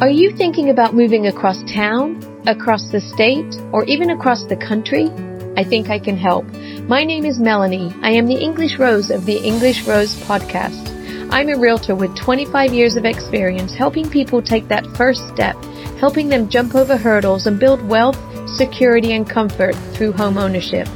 Are you thinking about moving across town, across the state, or even across the country? I think I can help. My name is Melanie. I am the English Rose of the English Rose Podcast. I'm a realtor with 25 years of experience helping people take that first step, helping them jump over hurdles and build wealth, security, and comfort through home ownership.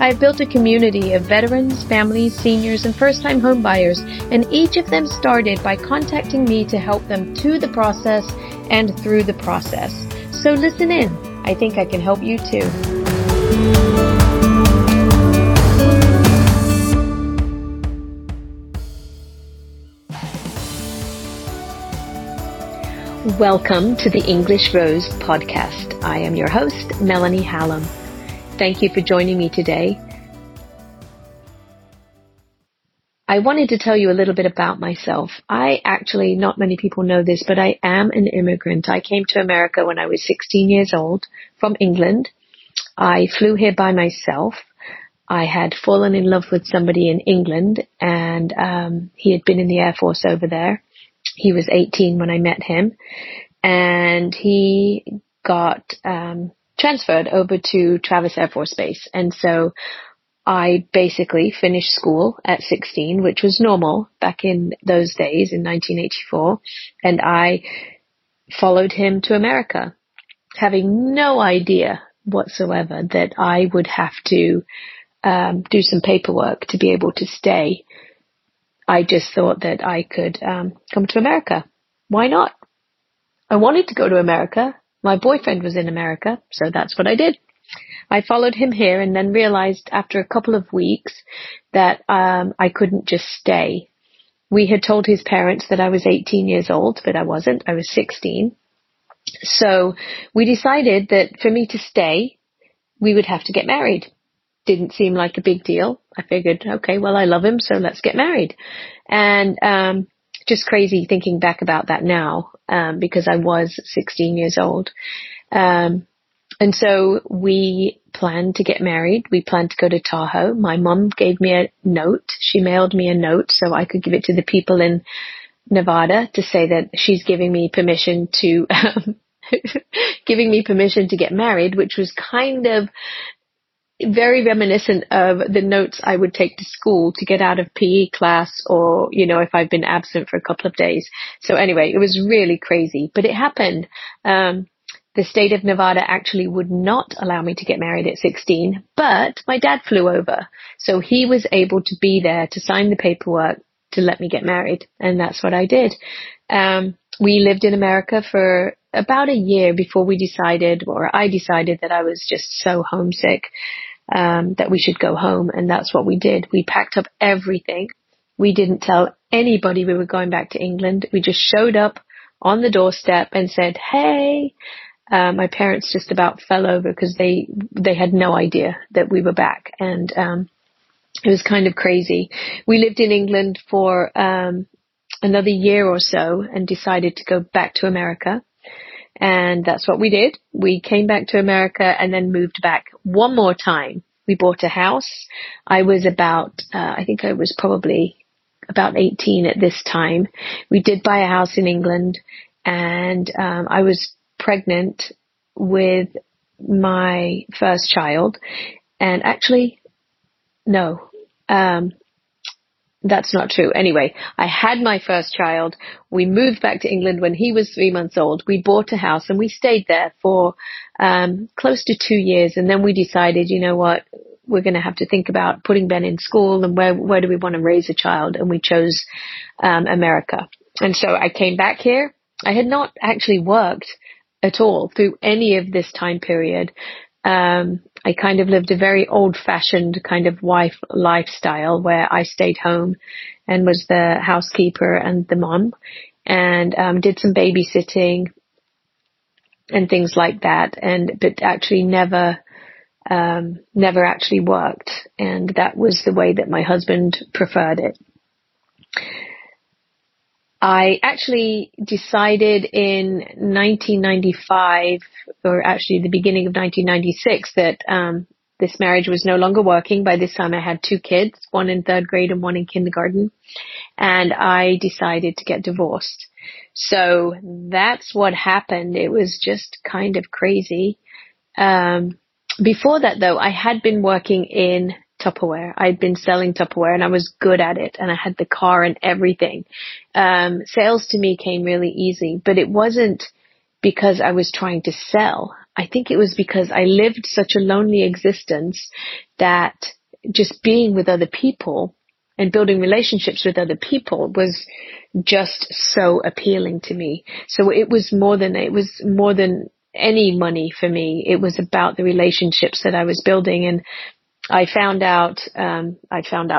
I have built a community of veterans, families, seniors, and first-time home buyers, and each of them started by contacting me to help them to the process and through the process. So listen in. I think I can help you too. Welcome to the English Rose Podcast. I am your host, Melanie Hallam. Thank you for joining me today. I wanted to tell you a little bit about myself. I actually, not many people know this, but I am an immigrant. I came to America when I was 16 years old from England. I flew here by myself. I had fallen in love with somebody in England, and he had been in the Air Force over there. He was 18 when I met him, and he got transferred over to Travis Air Force Base. And so I basically finished school at 16, which was normal back in those days in 1984. And I followed him to America, having no idea whatsoever that I would have to do some paperwork to be able to stay. I just thought that I could come to America. Why not? I wanted to go to America. My boyfriend was in America, so that's what I did. I followed him here and then realized after a couple of weeks that I couldn't just stay. We had told his parents that I was 18 years old, but I wasn't. I was 16. So we decided that for me to stay, we would have to get married. Didn't seem like a big deal. I figured, okay, well, I love him, so let's get married. And just crazy thinking back about that now, because I was 16 years old. And so we planned to get married. We planned to go to Tahoe. My mom gave me a note. She mailed me a note so I could give it to the people in Nevada to say that she's giving me permission to, get married, which was kind of very reminiscent of the notes I would take to school to get out of PE class or, you know, if I've been absent for a couple of days. So anyway, it was really crazy, but it happened. The state of Nevada actually would not allow me to get married at 16, but my dad flew over. So he was able to be there to sign the paperwork to let me get married. And that's what I did. We lived in America for about a year before we decided, or I decided that I was just so homesick that we should go home. And that's what we did. We packed up everything. We didn't tell anybody we were going back to England. We just showed up on the doorstep and said, hey. My parents just about fell over because they had no idea that we were back. And it was kind of crazy. We lived in England for another year or so and decided to go back to America. And that's what we did. We came back to America and then moved back one more time. We bought a house. I was about, I think I was probably about 18 at this time. We did buy a house in England, and I was pregnant with my first child. And actually, no, that's not true. Anyway, I had my first child. We moved back to England when he was 3 months old. We bought a house and we stayed there for close to 2 years. And then we decided, you know what, we're going to have to think about putting Ben in school and where do we want to raise a child? And we chose America. And so I came back here. I had not actually worked at all through any of this time period. I kind of lived a very old-fashioned kind of wife lifestyle where I stayed home and was the housekeeper and the mom, and did some babysitting and things like that, and but actually never actually worked, and that was the way that my husband preferred it. I actually decided in 1995, or actually the beginning of 1996, that This marriage was no longer working. By this time, I had two kids, one in third grade and one in kindergarten. And I decided to get divorced. So that's what happened. It was just kind of crazy. Before that, though, I had been working in Tupperware. I'd been selling Tupperware and I was good at it. And I had the car and everything. Sales to me came really easy, but it wasn't because I was trying to sell. I think it was because I lived such a lonely existence that just being with other people and building relationships with other people was just so appealing to me. So it was more than any money for me. It was about the relationships that I was building. And I found out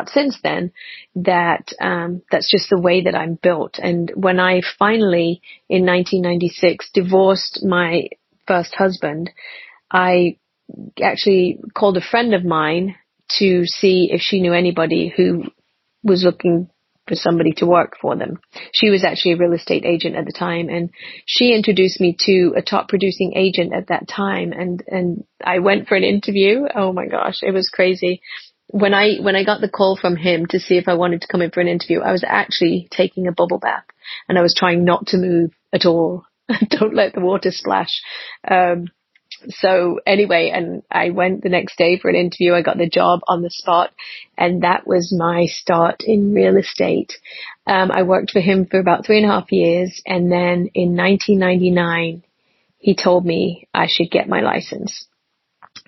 since then that that's just the way that I'm built. And when I finally, in 1996, divorced my first husband, I actually called a friend of mine to see if she knew anybody who was looking for somebody to work for them. She was actually a real estate agent at the time, and she introduced me to a top producing agent at that time, and I went for an interview. Oh my gosh, it was crazy. When I got the call from him to see if I wanted to come in for an interview, I was actually taking a bubble bath and I was trying not to move at all. Don't let the water splash. So anyway, and I went the next day for an interview. I got the job on the spot, and that was my start in real estate. I worked for him for about 3.5 years, and then in 1999, he told me I should get my license.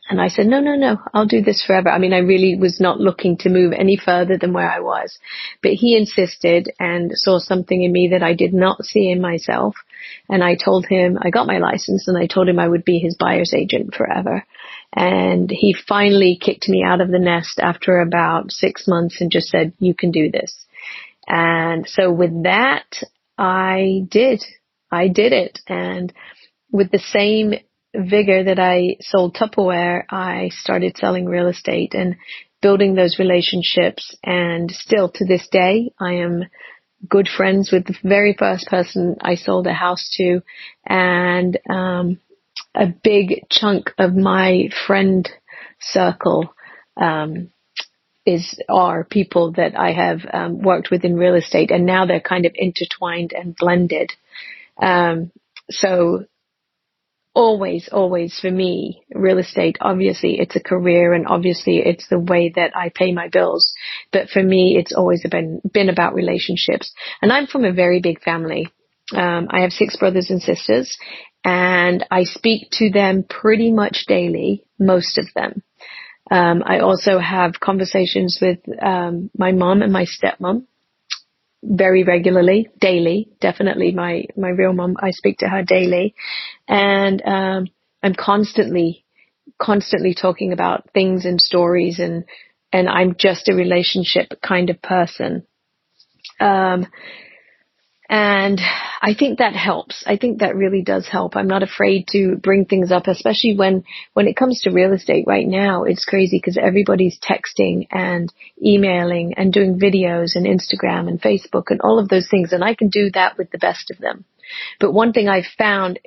And I said, no, I'll do this forever. I mean, I really was not looking to move any further than where I was. But he insisted and saw something in me that I did not see in myself. And I told him, I got my license, and I told him I would be his buyer's agent forever. And he finally kicked me out of the nest after about 6 months and just said, you can do this. And so with that, I did it. And with the same vigor that I sold Tupperware, I started selling real estate and building those relationships. And still to this day, I am good friends with the very first person I sold a house to. And a big chunk of my friend circle are people that I have worked with in real estate, and now they're kind of intertwined and blended. So always for me, real estate, obviously it's a career, and obviously it's the way that I pay my bills. But for me, it's always been about relationships. And I'm from a very big family. I have 6 brothers and sisters, and I speak to them pretty much daily, most of them. I also have conversations with my mom and my stepmom very regularly, daily. Definitely my real mom, I speak to her daily. And I'm constantly talking about things and stories, and I'm just a relationship kind of person. And I think that helps. I think that really does help. I'm not afraid to bring things up, especially when it comes to real estate right now. It's crazy because everybody's texting and emailing and doing videos and Instagram and Facebook and all of those things. And I can do that with the best of them. But one thing I've found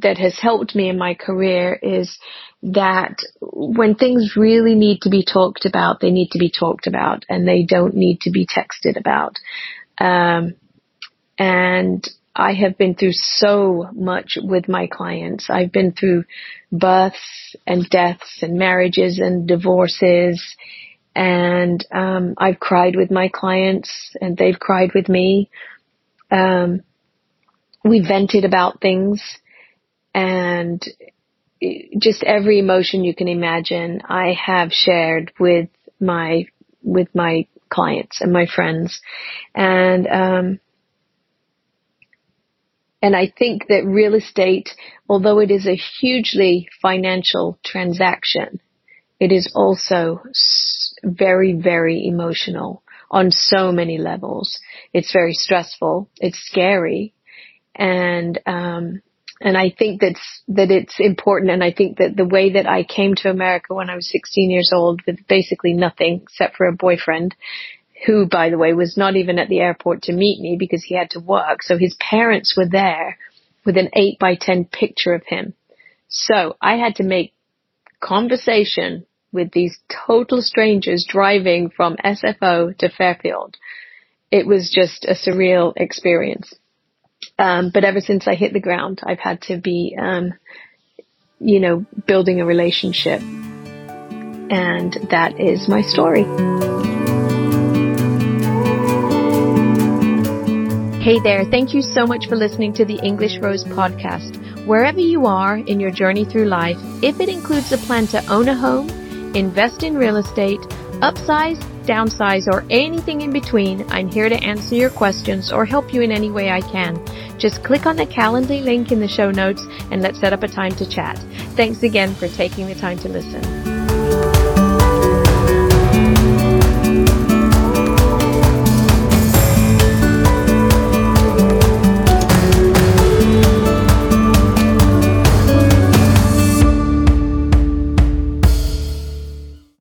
that has helped me in my career is that when things really need to be talked about, they need to be talked about, and they don't need to be texted about. And I have been through so much with my clients. I've been through births and deaths and marriages and divorces. And I've cried with my clients, and they've cried with me. We vented about things, and just every emotion you can imagine, I have shared with my clients and my friends. And I think that real estate, although it is a hugely financial transaction, it is also very, very emotional on so many levels. It's very stressful. It's scary. And I think that it's important. And I think that the way that I came to America when I was 16 years old with basically nothing except for a boyfriend, who, by the way, was not even at the airport to meet me because he had to work. So his parents were there with an 8x10 picture of him. So I had to make conversation with these total strangers driving from SFO to Fairfield. It was just a surreal experience. But ever since I hit the ground, I've had to be, building a relationship. And that is my story. Hey there, thank you so much for listening to the English Rose podcast. Wherever you are in your journey through life, if it includes a plan to own a home, invest in real estate, upsize, downsize, or anything in between, I'm here to answer your questions or help you in any way I can. Just click on the Calendly link in the show notes and let's set up a time to chat. Thanks again for taking the time to listen.